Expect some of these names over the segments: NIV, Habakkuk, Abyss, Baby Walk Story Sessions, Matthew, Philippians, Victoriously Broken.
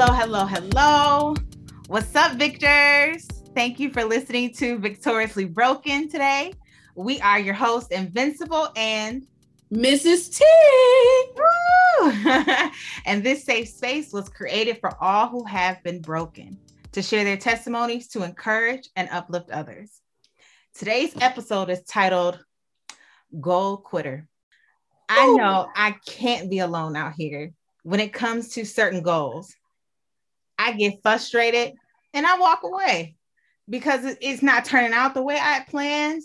Hello. What's up, Victors? Thank you for listening to Victoriously Broken today. We are your hosts, Invincible and Mrs. T. Woo! And this safe space was created for all who have been broken to share their testimonies, to encourage and uplift others. Today's episode is titled Goal Quitter. Ooh. I know I can't be alone out here when it comes to certain goals. I get frustrated and I walk away because it's not turning out the way I had planned,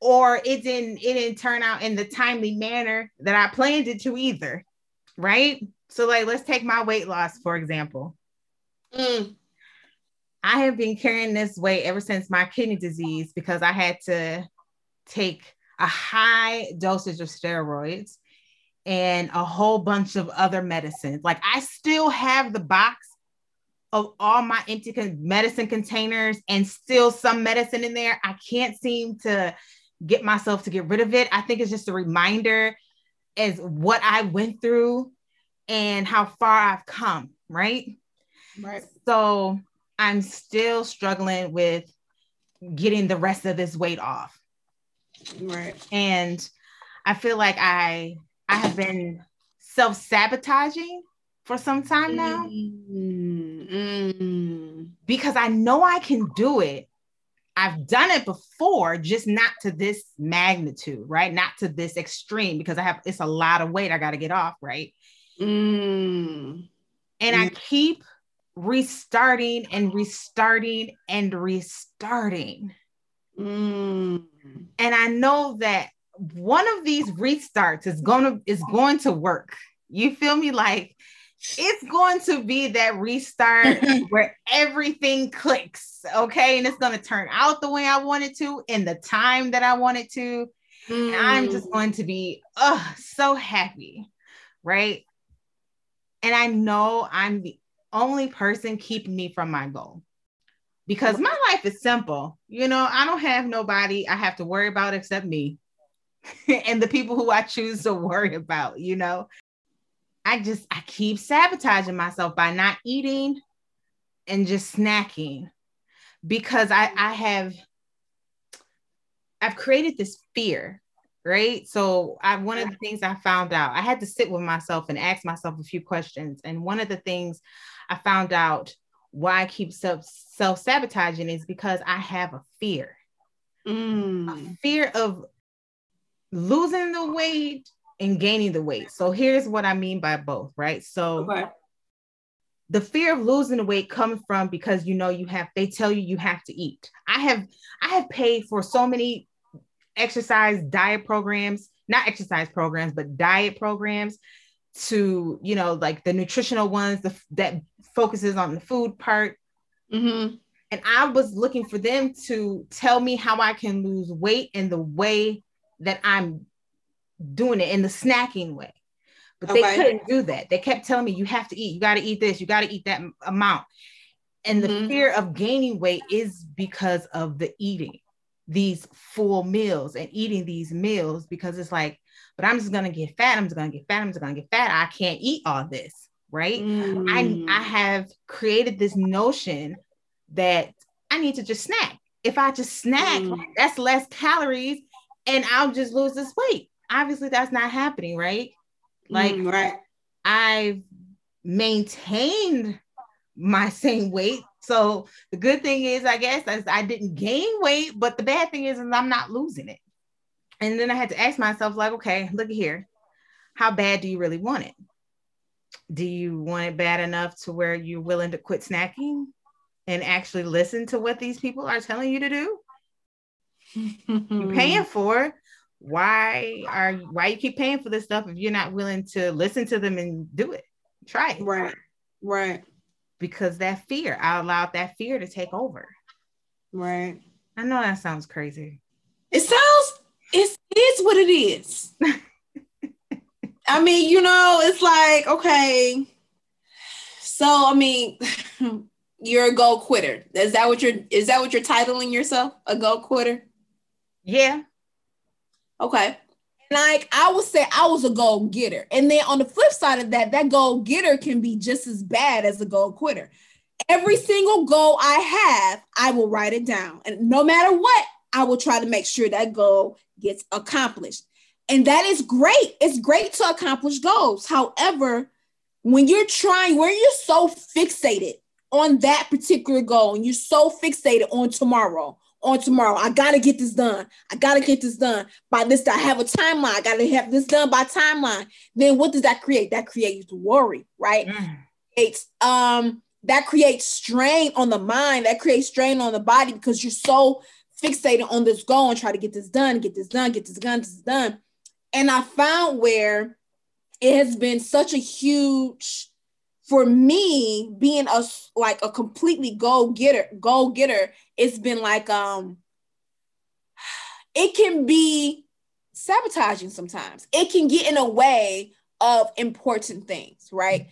or it didn't turn out in the timely manner that I planned it to either, right? So like, let's take my weight loss, for example. I have been carrying this weight ever since my kidney disease because I had to take a high dosage of steroids and a whole bunch of other medicines. Like, I still have the box of all my empty medicine containers and still some medicine in there. I can't seem to get myself to get rid of it. I think it's just a reminder as what I went through and how far I've come, right? Right. So I'm still struggling with getting the rest of this weight off. Right. And I feel like I have been self-sabotaging for some time now, because I know I can do it. I've done it before, just not to this magnitude, right? Not to this extreme, because it's a lot of weight I got to get off, right? And I keep restarting. And I know that one of these restarts is going to work. You feel me? Like, it's going to be that restart where everything clicks, okay? And it's going to turn out the way I want it to in the time that I want it to. And I'm just going to be so happy, right? And I know I'm the only person keeping me from my goal, because my life is simple. You know, I don't have nobody I have to worry about except me and the people who I choose to worry about, you know? I keep sabotaging myself by not eating and just snacking, because I've created this fear, right? So one of the things I found out, I had to sit with myself and ask myself a few questions. And one of the things I found out why I keep self-sabotaging is because I have a fear. A fear of losing the weight and gaining the weight. So here's what I mean by both, right? So the fear of losing the weight comes from, because you know they tell you you have to eat. I have paid for so many diet programs, to, you know, like the nutritional ones that focuses on the food part. And I was looking for them to tell me how I can lose weight in the way that I'm doing it, in the snacking way, but they couldn't do that. They kept telling me, you have to eat, you got to eat this, you got to eat that amount. And the fear of gaining weight is because of the eating these full meals and eating these meals, because it's like, but I'm just going to get fat. I'm just going to get fat. I can't eat all this, right? I have created this notion that I need to just snack. If I just snack, that's less calories and I'll just lose this weight. Obviously that's not happening, right? Like, I've maintained my same weight. So the good thing is, I guess, I didn't gain weight, but the bad thing is I'm not losing it. And then I had to ask myself, like, okay, look here, how bad do you really want it? Do you want it bad enough to where you're willing to quit snacking and actually listen to what these people are telling you to do? You're paying for it. Why you keep paying for this stuff if you're not willing to listen to them and do it? Try it. Right. Because that fear, I allowed that fear to take over. Right. I know that sounds crazy. It is what it is. I mean, you know, it's like, okay. So, I mean, you're a goal quitter. Is that what you're titling yourself? A goal quitter? Yeah. Okay. Like I would say I was a goal getter. And then on the flip side of that, that goal getter can be just as bad as a goal quitter. Every single goal I have, I will write it down. And no matter what, I will try to make sure that goal gets accomplished. And that is great. It's great to accomplish goals. However, when you're trying, where you're so fixated on that particular goal and you're so fixated on tomorrow, I got to get this done. I have a timeline. I got to have this done by timeline. Then what does that create? That creates worry, right? Mm. It's that creates strain on the mind. That creates strain on the body because you're so fixated on this goal and try to get this done. And I found where it has been such a huge, for me, being a completely goal getter, it's been like, it can be sabotaging sometimes. It can get in the way of important things, right?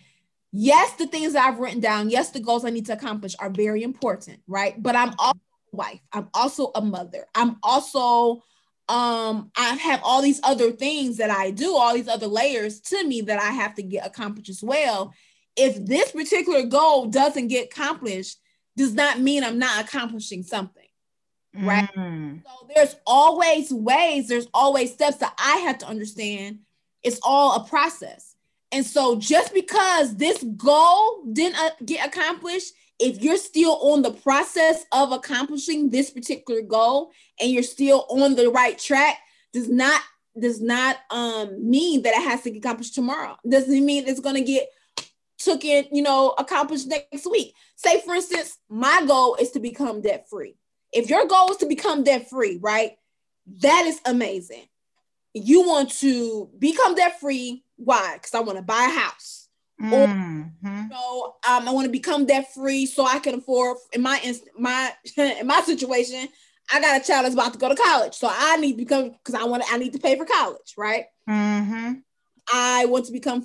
Yes, the things that I've written down, yes, the goals I need to accomplish are very important, right? But I'm also a wife. I'm also a mother. I'm also, I have all these other things that I do, all these other layers to me that I have to get accomplished as well. If this particular goal doesn't get accomplished, does not mean I'm not accomplishing something, right? Mm. So there's always ways, there's always steps that I have to understand. It's all a process. And so just because this goal didn't get accomplished, if you're still on the process of accomplishing this particular goal and you're still on the right track, does not mean that it has to get accomplished tomorrow. Doesn't mean it's going to get accomplished next week. Say, for instance, my goal is to become debt free. If your goal is to become debt free, right? That is amazing. You want to become debt free. Why? Because I want to buy a house. Mm-hmm. Or I want to become debt free so I can afford. In my situation, I got a child that's about to go to college, so I need to become because I need to pay for college, right? Mm-hmm. I want to become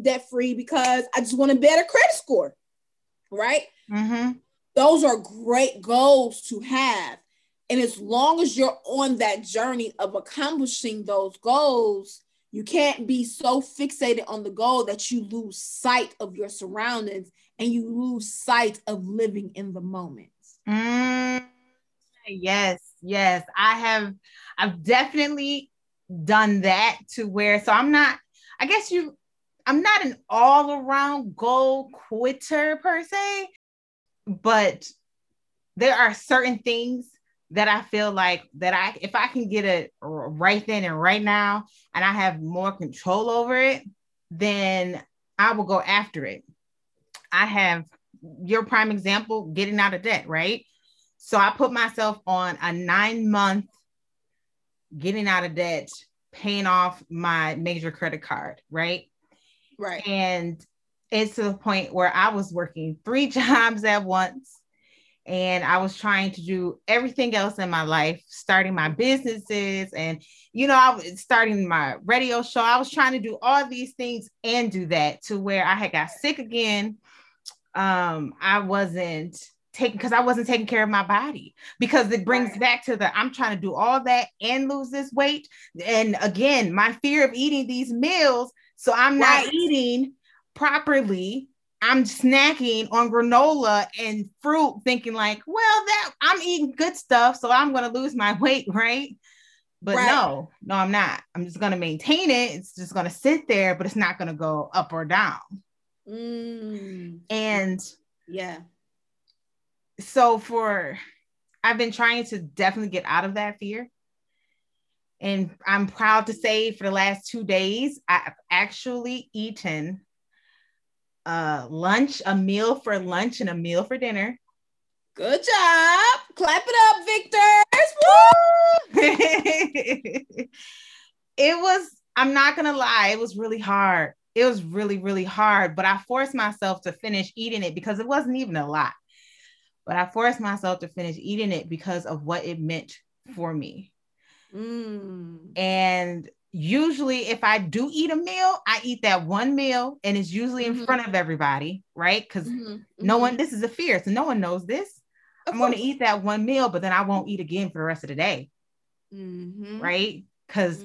debt free because I just want a better credit score, right? Mm-hmm. Those are great goals to have. And as long as you're on that journey of accomplishing those goals, you can't be so fixated on the goal that you lose sight of your surroundings and you lose sight of living in the moment. Mm. Yes. I've definitely done that to where, so I'm not an all-around goal quitter per se, but there are certain things that I feel like if I can get it right then and right now, and I have more control over it, then I will go after it. I have your prime example, getting out of debt, right? So I put myself on a 9-month getting out of debt, paying off my major credit card, right? Right. And it's to the point where I was working 3 jobs at once and I was trying to do everything else in my life, starting my businesses and, I was starting my radio show. I was trying to do all these things and do that to where I had got sick again. I wasn't taking care of my body, because it brings back to I'm trying to do all that and lose this weight. And again, my fear of eating these meals. So I'm not eating properly. I'm snacking on granola and fruit thinking like, well, that I'm eating good stuff. So I'm going to lose my weight. Right. But no, I'm not. I'm just going to maintain it. It's just going to sit there, but it's not going to go up or down. Mm. And yeah. So I've been trying to definitely get out of that fear. And I'm proud to say for the last 2 days, I've actually eaten a meal for lunch and a meal for dinner. Good job. Clap it up, Victor. Woo! I'm not going to lie, it was really hard. It was really, really hard, but I forced myself to finish eating it because it wasn't even a lot. But I forced myself to finish eating it because of what it meant for me. Mm. And usually if I do eat a meal, I eat that one meal and it's usually in front of everybody, right? Because no one, this is a fear. So no one knows this. I'm going to eat that one meal, but then I won't eat again for the rest of the day. Mm-hmm. Right? because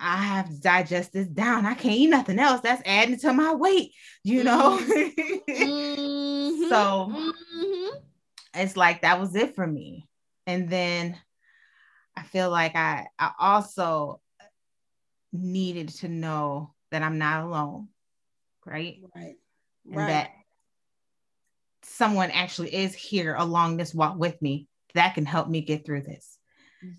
I have digested down. I can't eat nothing else. That's adding to my weight, you know? So it's like, that was it for me. And then I feel like I also needed to know that I'm not alone. Right. And that someone actually is here along this walk with me that can help me get through this.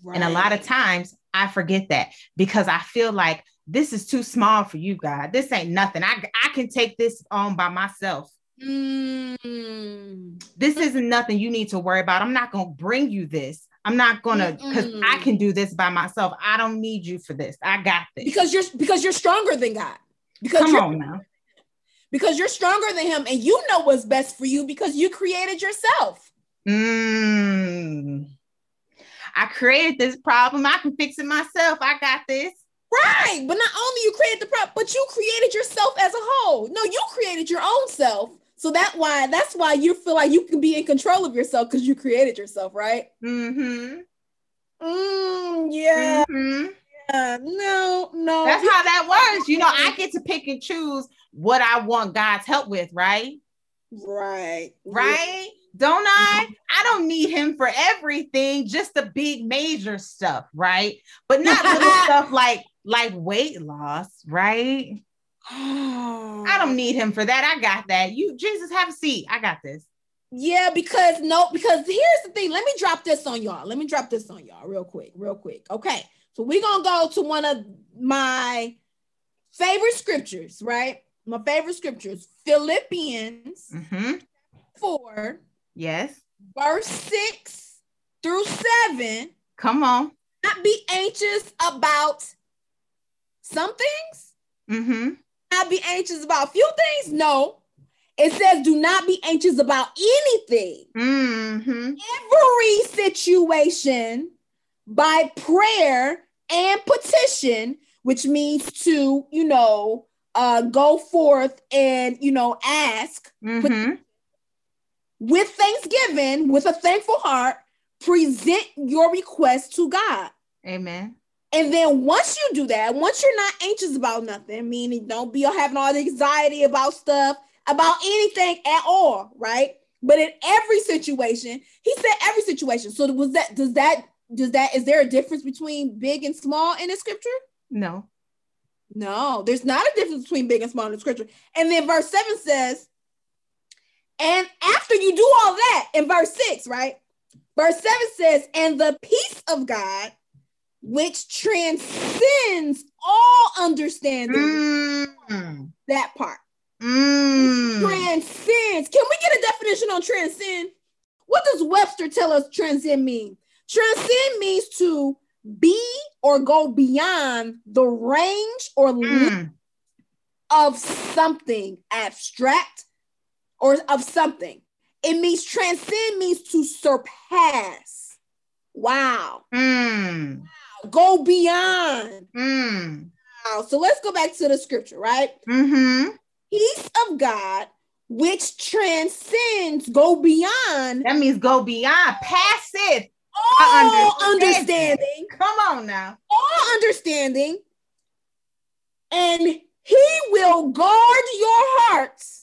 Right. And a lot of times I forget that because I feel like this is too small for you, God. This ain't nothing. I can take this on by myself. This isn't nothing you need to worry about. I'm not going to bring you this. I'm not going to, because I can do this by myself. I don't need you for this. I got this. Because you're stronger than God. Because you're stronger than him and you know what's best for you because you created yourself. I created this problem. I can fix it myself. I got this. Right. But not only you created the problem, but you created yourself as a whole. No, you created your own self. So that's why you feel like you can be in control of yourself because you created yourself, right? Yeah. No. That's how that works. You know, I get to pick and choose what I want God's help with, right? Right? Yeah. Don't I? I don't need him for everything, just the big major stuff, right? But not little stuff like weight loss, right? I don't need him for that. I got that. You, Jesus, have a seat. I got this. Yeah, because here's the thing. Let me drop this on y'all real quick. Okay. So we're going to go to one of my favorite scriptures, right? My favorite scriptures, Philippians 4. Yes. Verse 6-7. Come on. Not be anxious about some things. Not be anxious about a few things. No. It says, do not be anxious about anything. Every situation by prayer and petition, which means to, go forth and, ask. With thanksgiving, with a thankful heart, present your request to God. Amen. And then once you do that, once you're not anxious about nothing, meaning don't be having all the anxiety about stuff, about anything at all, right? But in every situation, he said every situation. So is there a difference between big and small in the scripture? No, there's not a difference between big and small in the scripture. And then verse 7 says, and after you do all that in verse 6, right? Verse 7 says, and the peace of God, which transcends all understanding, that part. Transcends. Can we get a definition on transcend? What does Webster tell us transcend mean? Transcend means to be or go beyond the range or limit of something abstract or of something. It means transcend means to surpass. Wow. Go beyond. Wow. So let's go back to the scripture, right? Peace of God, which transcends, go beyond. That means go beyond, pass it. All understanding. Come on now. All understanding. And he will guard your hearts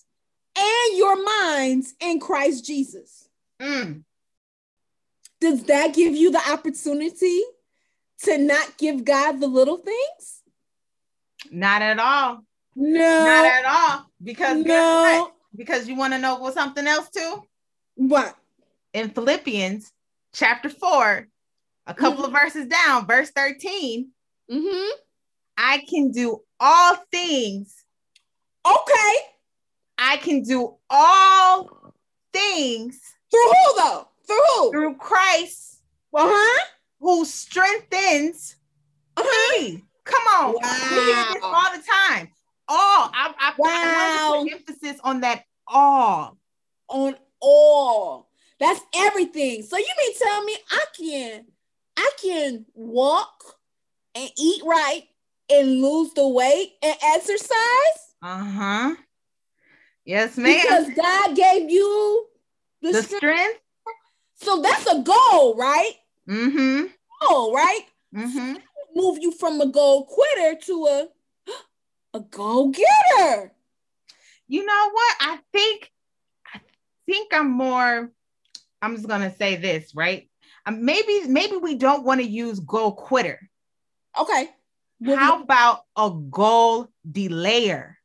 and your minds in Christ Jesus. Does that give you the opportunity to not give God the little things? Not at all. No. Not at all. Because guess what? Because you want to know what something else too? What? In Philippians Chapter 4, a couple of verses down, verse 13. I can do all things. Okay. I can do all things. Through who though? Through who? Through Christ. Who strengthens me. Come on. We hear this all the time. All. I want to put emphasis on that all. On all. That's everything. So you mean tell me I can walk and eat right and lose the weight and exercise? Yes, ma'am. Because God gave you the strength. So that's a goal, right? Goal, right? So that would move you from a goal quitter to a go-getter. You know what? I think I'm just going to say this, right? Maybe we don't want to use goal quitter. Okay. How about a goal delayer?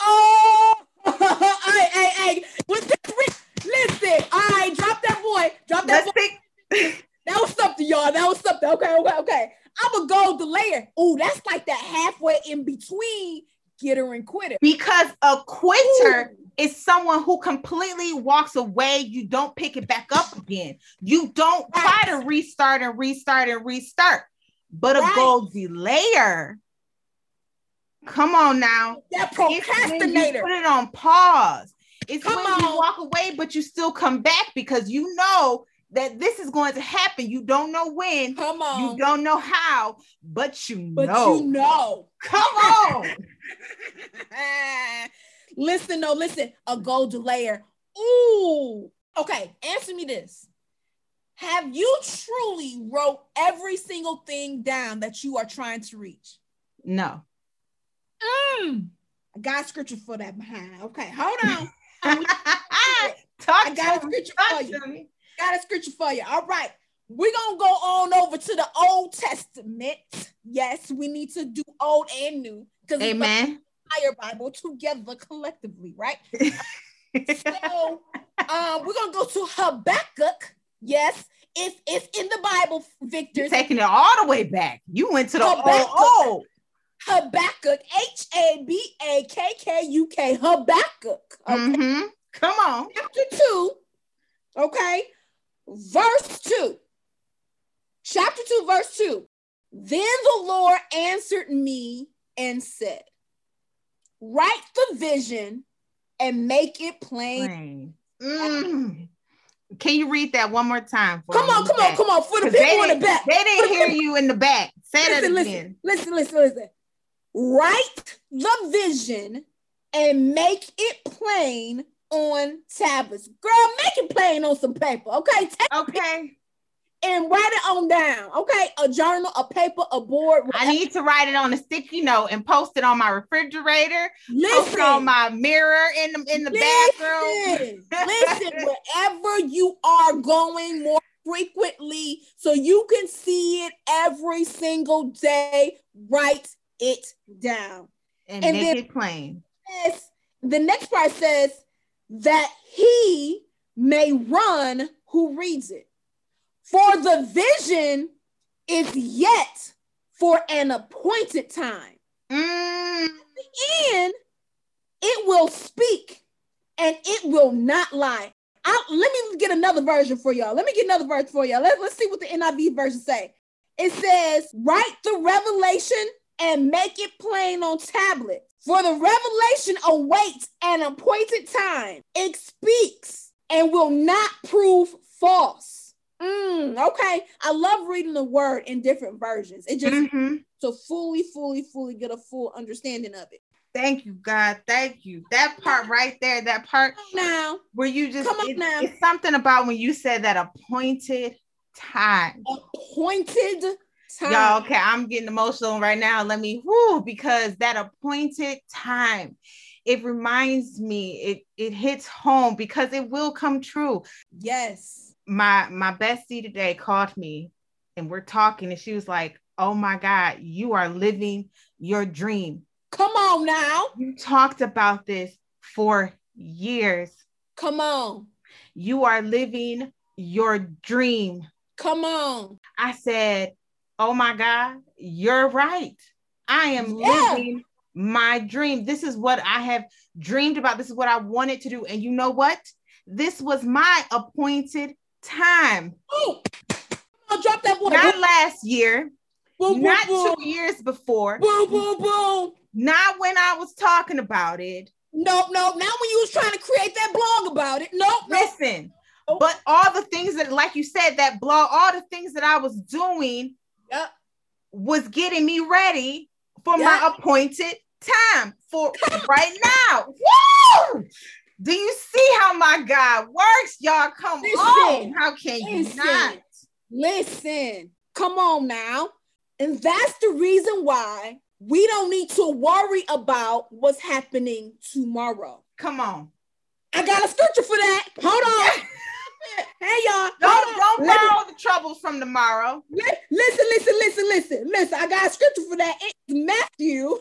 Oh, hey. Listen, all right, drop that boy. That was something, y'all. That was something. Okay. I'm a goal delayer. Ooh, that's like that halfway in between getter and quitter. Because a quitter is someone who completely walks away. You don't pick it back up again. You don't try to restart. But a goal delayer, come on now. That procrastinator. Put it on pause. It's come when on. You walk away, but you still come back because you know that this is going to happen. You don't know when. Come on. You don't know how, but you know. Come on. Listen, a goal delayer. Ooh. Okay, answer me this. Have you truly wrote every single thing down that you are trying to reach? No. I got scripture for that behind. Okay, hold on. I got a scripture for you. All right. We're going to go on over to the Old Testament. Yes, we need to do old and new. Amen. Entire Bible together collectively, right? So we're going to go to Habakkuk. Yes, it's in the Bible, Victor. You're taking it all the way back. You went to the old. Habakkuk, Habakkuk, Habakkuk. Okay? Mm-hmm. Come on. Chapter 2, okay, verse 2. Chapter 2, verse 2. Then the Lord answered me and said, write the vision and make it plain. Mm. Can you read that one more time? Come on. For the people in the back. They didn't hear you in the back. Say that again. Listen. Write the vision and make it plain on tablets. Girl, make it plain on some paper, okay? Take and write it on down, okay? A journal, a paper, a board. Whatever. I need to write it on a sticky note and post it on my refrigerator. Listen. Post it on my mirror in the bathroom. Listen, wherever you are going more frequently so you can see it every single day, write it down. And make it plain. The next part says that he may run who reads it. For the vision is yet for an appointed time. At the end, it will speak and it will not lie. Let me get another version for y'all. Let's see what the NIV version say. It says, write the revelation and make it plain on tablet. For the revelation awaits an appointed time. It speaks and will not prove false. Okay, I love reading the word in different versions. It just to fully get a full understanding of it. Thank you, God. Thank you. That part right there, that part now where you just it's something about when you said that appointed time. Appointed time. Y'all, okay, I'm getting emotional right now. Let me because that appointed time. It reminds me, it hits home because it will come true. Yes. My bestie today called me and we're talking and she was like, oh my God, you are living your dream. Come on now. You talked about this for years. Come on. You are living your dream. Come on. I said, oh my God, you're right. I am living my dream. This is what I have dreamed about. This is what I wanted to do. And you know what? This was my appointed time. Oh, drop that one. Not last year. Boom, not boom, 2 years before. Boom, boom, boom. Not when I was talking about it. Nope. Not when you was trying to create that blog about it. Nope. Listen, but all the things that, like you said, that blog, all the things that I was doing was getting me ready for my appointed time for right now. Woo! Do you see how my God works, y'all? Come on. How can you not? Listen, come on now. And that's the reason why we don't need to worry about what's happening tomorrow. Come on. I got a scripture for that. Hold on. Hey, y'all. Don't borrow the troubles from tomorrow. Listen. I got a scripture for that. It's Matthew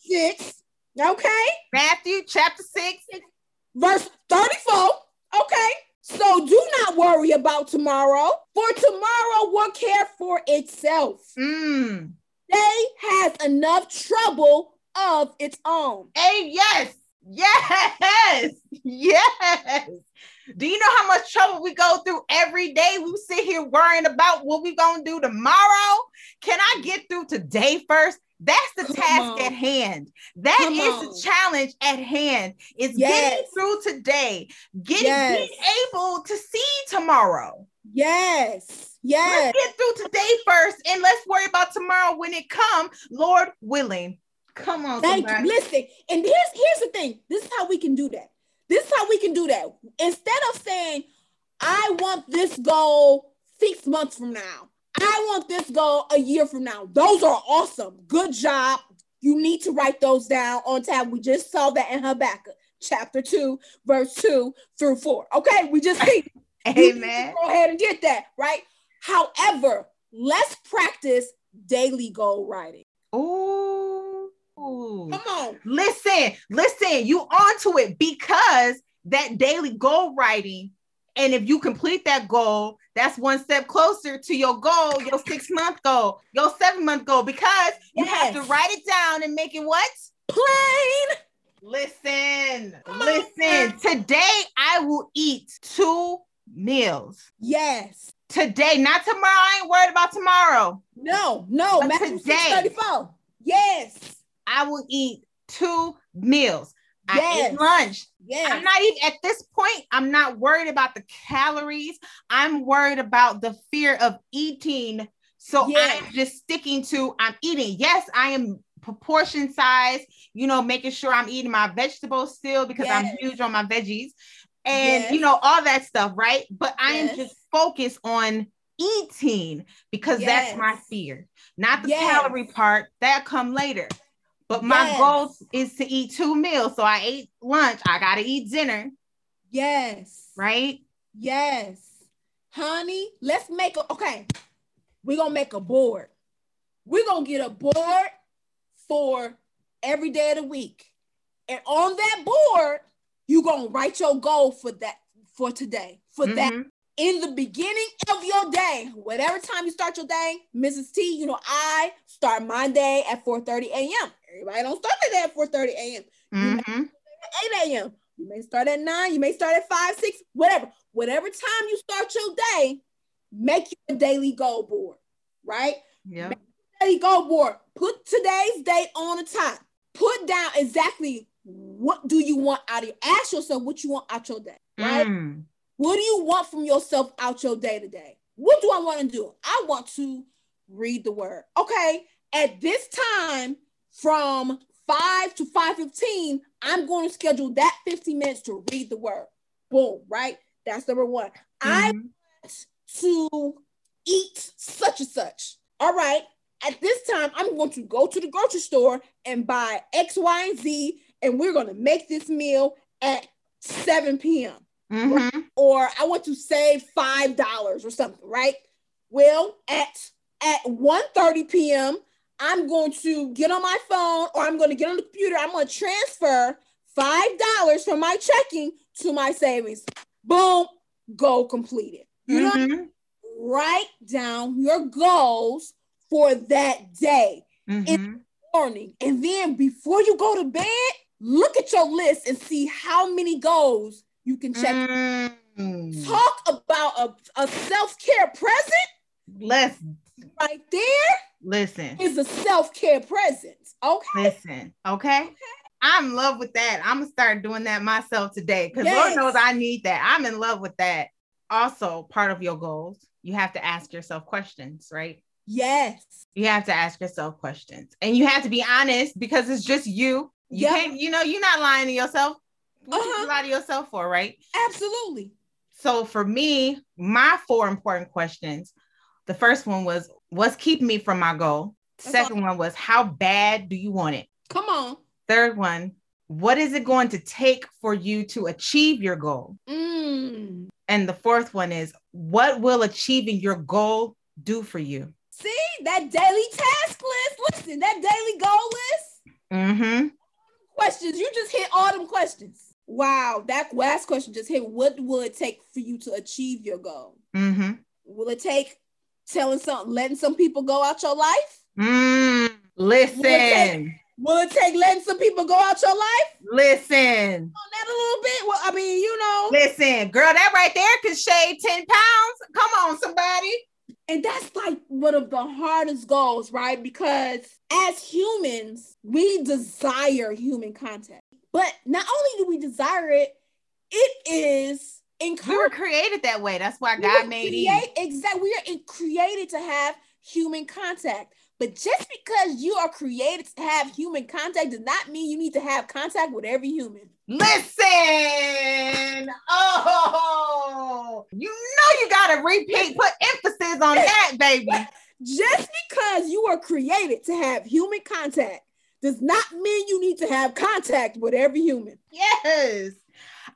6. Okay. Matthew chapter 6. Verse 34. Okay. So do not worry about tomorrow, for tomorrow will care for itself. Mm. Day has enough trouble of its own. Hey, yes. Do you know how much trouble we go through every day? We sit here worrying about what we're going to do tomorrow. Can I get through today first? That's the task at hand. That is the challenge at hand. It's getting through today, being able to see tomorrow. Yes. Let's get through today first, and let's worry about tomorrow when it comes, Lord willing. Come on, somebody. Listen, and here's the thing. This is how we can do that. Instead of saying, I want this goal 6 months from now, I want this goal a year from now. Those are awesome. Good job. You need to write those down on tab. We just saw that in Habakkuk chapter 2, verse 2-4. Okay, we just see. Amen. Go ahead and get that, right? However, let's practice daily goal writing. Ooh. Come on. Listen, you onto it, because that daily goal writing, and if you complete that goal, that's one step closer to your goal, your 6-month goal, your 7-month goal, because you have to write it down and make it what? Plain. Listen, today I will eat 2 meals. Yes. Today, not tomorrow. I ain't worried about tomorrow. No. Matthew 6:34. Yes. I will eat 2 meals. I ate lunch. Yes. I'm not even, at this point, I'm not worried about the calories. I'm worried about the fear of eating. So I'm just sticking to, I'm eating. Yes, I am proportion size, making sure I'm eating my vegetables still, because I'm huge on my veggies and, all that stuff. Right. But I am just focused on eating, because that's my fear, not the calorie part that come later. But my goal is to eat 2 meals. So I ate lunch. I got to eat dinner. Yes. Right? Yes. Honey, let's make okay. We're going to make a board. We're going to get a board for every day of the week. And on that board, you're going to write your goal for that, for today, for that. In the beginning of your day, whatever time you start your day, Mrs. T, I start my day at 4:30 a.m. Everybody don't start their day at 4:30 a.m. You may start at 8 a.m. You may start at 9. You may start at 5, 6, whatever. Whatever time you start your day, make your daily goal board, right? Yeah. Make your daily goal board. Put today's date on the top. Put down exactly what do you want out of your. Ask yourself what you want out your day, right? What do you want from yourself out your day to day? What do I want to do? I want to read the word. Okay, at this time from 5 to 5:15, I'm going to schedule that 15 minutes to read the word. Boom, right? That's number one. I want to eat such and such. All right, at this time, I'm going to go to the grocery store and buy X, Y, and Z, and we're going to make this meal at 7 p.m. Right? Or I want to save $5 or something, right? Well, at 1:30 p.m., I'm going to get on my phone, or I'm going to get on the computer. I'm going to transfer $5 from my checking to my savings. Boom, goal completed. You know what I mean? Write down your goals for that day in the morning. And then before you go to bed, look at your list and see how many goals you can check. Talk about a self-care present. Listen. Right there. Listen. Is a self-care present. Okay. Listen. Okay. I'm in love with that. I'm going to start doing that myself today, because Lord knows I need that. I'm in love with that. Also, part of your goals, you have to ask yourself questions, right? Yes. You have to ask yourself questions, and you have to be honest, because it's just you. You can't, you're not lying to yourself. What you lie to yourself for, right? Absolutely. So for me, my 4 important questions The first one was, what's keeping me from my goal? Second one was, how bad do you want it? Come on. Third one, what is it going to take for you to achieve your goal? Mm. And the fourth one is, what will achieving your goal do for you? See, that daily task list. Listen, that daily goal list. Mm-hmm. Questions. You just hit all them questions. Wow. That last question just hit, what will it take for you to achieve your goal? Mm-hmm. Will it take letting some people go out your life? Mm, listen. Will it take letting some people go out your life? Listen. On that a little bit? Well, I mean, you know. Listen, girl, that right there could shave 10 pounds. Come on, somebody. And that's like one of the hardest goals, right? Because as humans, we desire human contact. But not only do we desire it, it is encouraged. We were created that way. That's why God made it. Exactly. We are created to have human contact. But just because you are created to have human contact does not mean you need to have contact with every human. Listen. Oh, you know you got to put emphasis on that, baby. Just because you are created to have human contact does not mean you need to have contact with every human. Yes.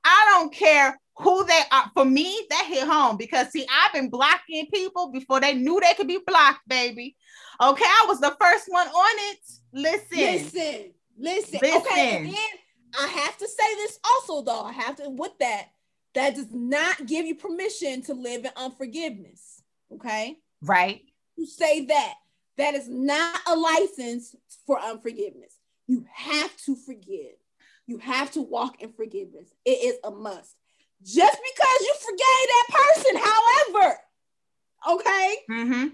I don't care who they are. For me, that hit home because, see, I've been blocking people before they knew they could be blocked, baby. Okay, I was the first one on it. Listen. Okay, and then I have to say this also, though. I have to, with that does not give you permission to live in unforgiveness. Okay? Right. You say that. That is not a license for unforgiveness. You have to forgive. You have to walk in forgiveness. It is a must. Just because you forgave that person, however, okay? Mm-hmm.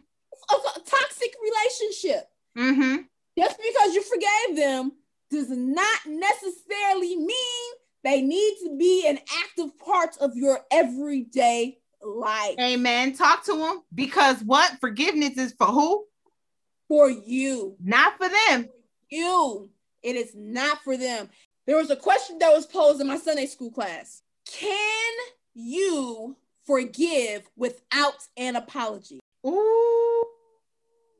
A toxic relationship. Mm-hmm. Just because you forgave them does not necessarily mean they need to be an active part of your everyday life. Amen. Talk to them because what? Forgiveness is for who? For you. Not for them. For you. It is not for them. There was a question that was posed in my Sunday school class. Can you forgive without an apology? Ooh.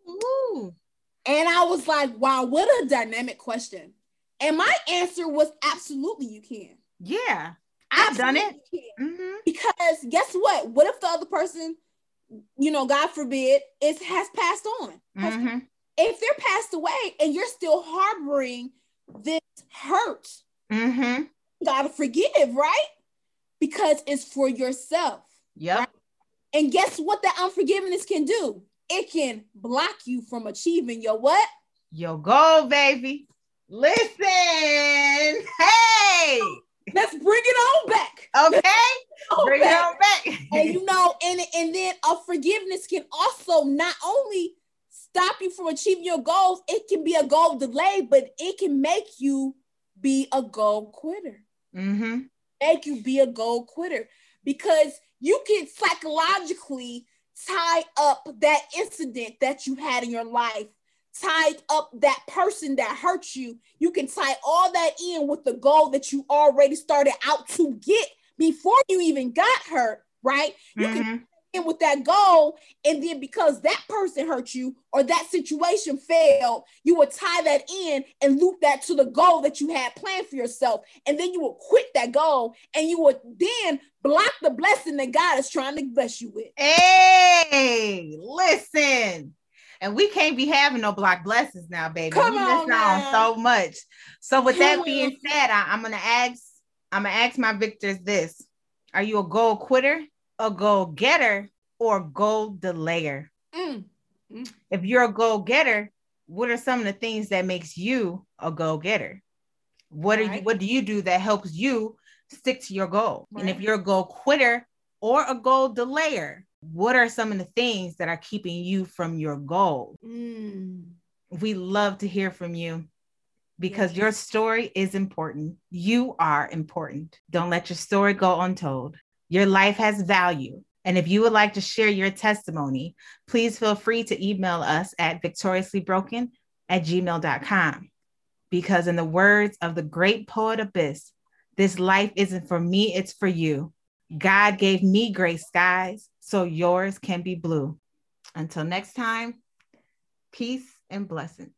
Ooh. And I was like, wow, what a dynamic question. And my answer was absolutely you can. Yeah, I've done it. Mm-hmm. Because guess what? What if the other person, you know, God forbid, has passed on? Mm-hmm. If they're passed away and you're still harboring this hurt, mm-hmm. you gotta forgive, right? Because it's for yourself. Yeah. Right? And guess what that unforgiveness can do? It can block you from achieving your what? Your goal, baby. Listen. Hey. Let's bring it on back. Okay. Bring it on back. And you know, and then unforgiveness can also not only stop you from achieving your goals, it can be a goal delay, but it can make you be a goal quitter. Mm-hmm. Make you be a goal quitter because you can psychologically tie up that incident that you had in your life, tie up that person that hurt you. You can tie all that in with the goal that you already started out to get before you even got hurt, right? You mm-hmm. can tie in with that goal, and then because that person hurt you or that situation failed, you will tie that in and loop that to the goal that you had planned for yourself, and then you will quit that goal, and you will then block the blessing that God is trying to bless you with. Hey, listen. And we can't be having no block blessings now, baby. Come on, so much. So with that being said, I'm going to ask my victors this. Are you a goal quitter, a goal getter, or a goal delayer? Mm. Mm. If you're a goal getter, what are some of the things that makes you a goal getter? What do you do that helps you stick to your goal? Right. And if you're a goal quitter or a goal delayer, what are some of the things that are keeping you from your goal? Mm. We love to hear from you because your story is important. You are important. Don't let your story go untold. Your life has value. And if you would like to share your testimony, please feel free to email us at victoriously_broken@gmail.com. Because in the words of the great poet Abyss, this life isn't for me, it's for you. God gave me gray skies, so yours can be blue. Until next time, peace and blessings.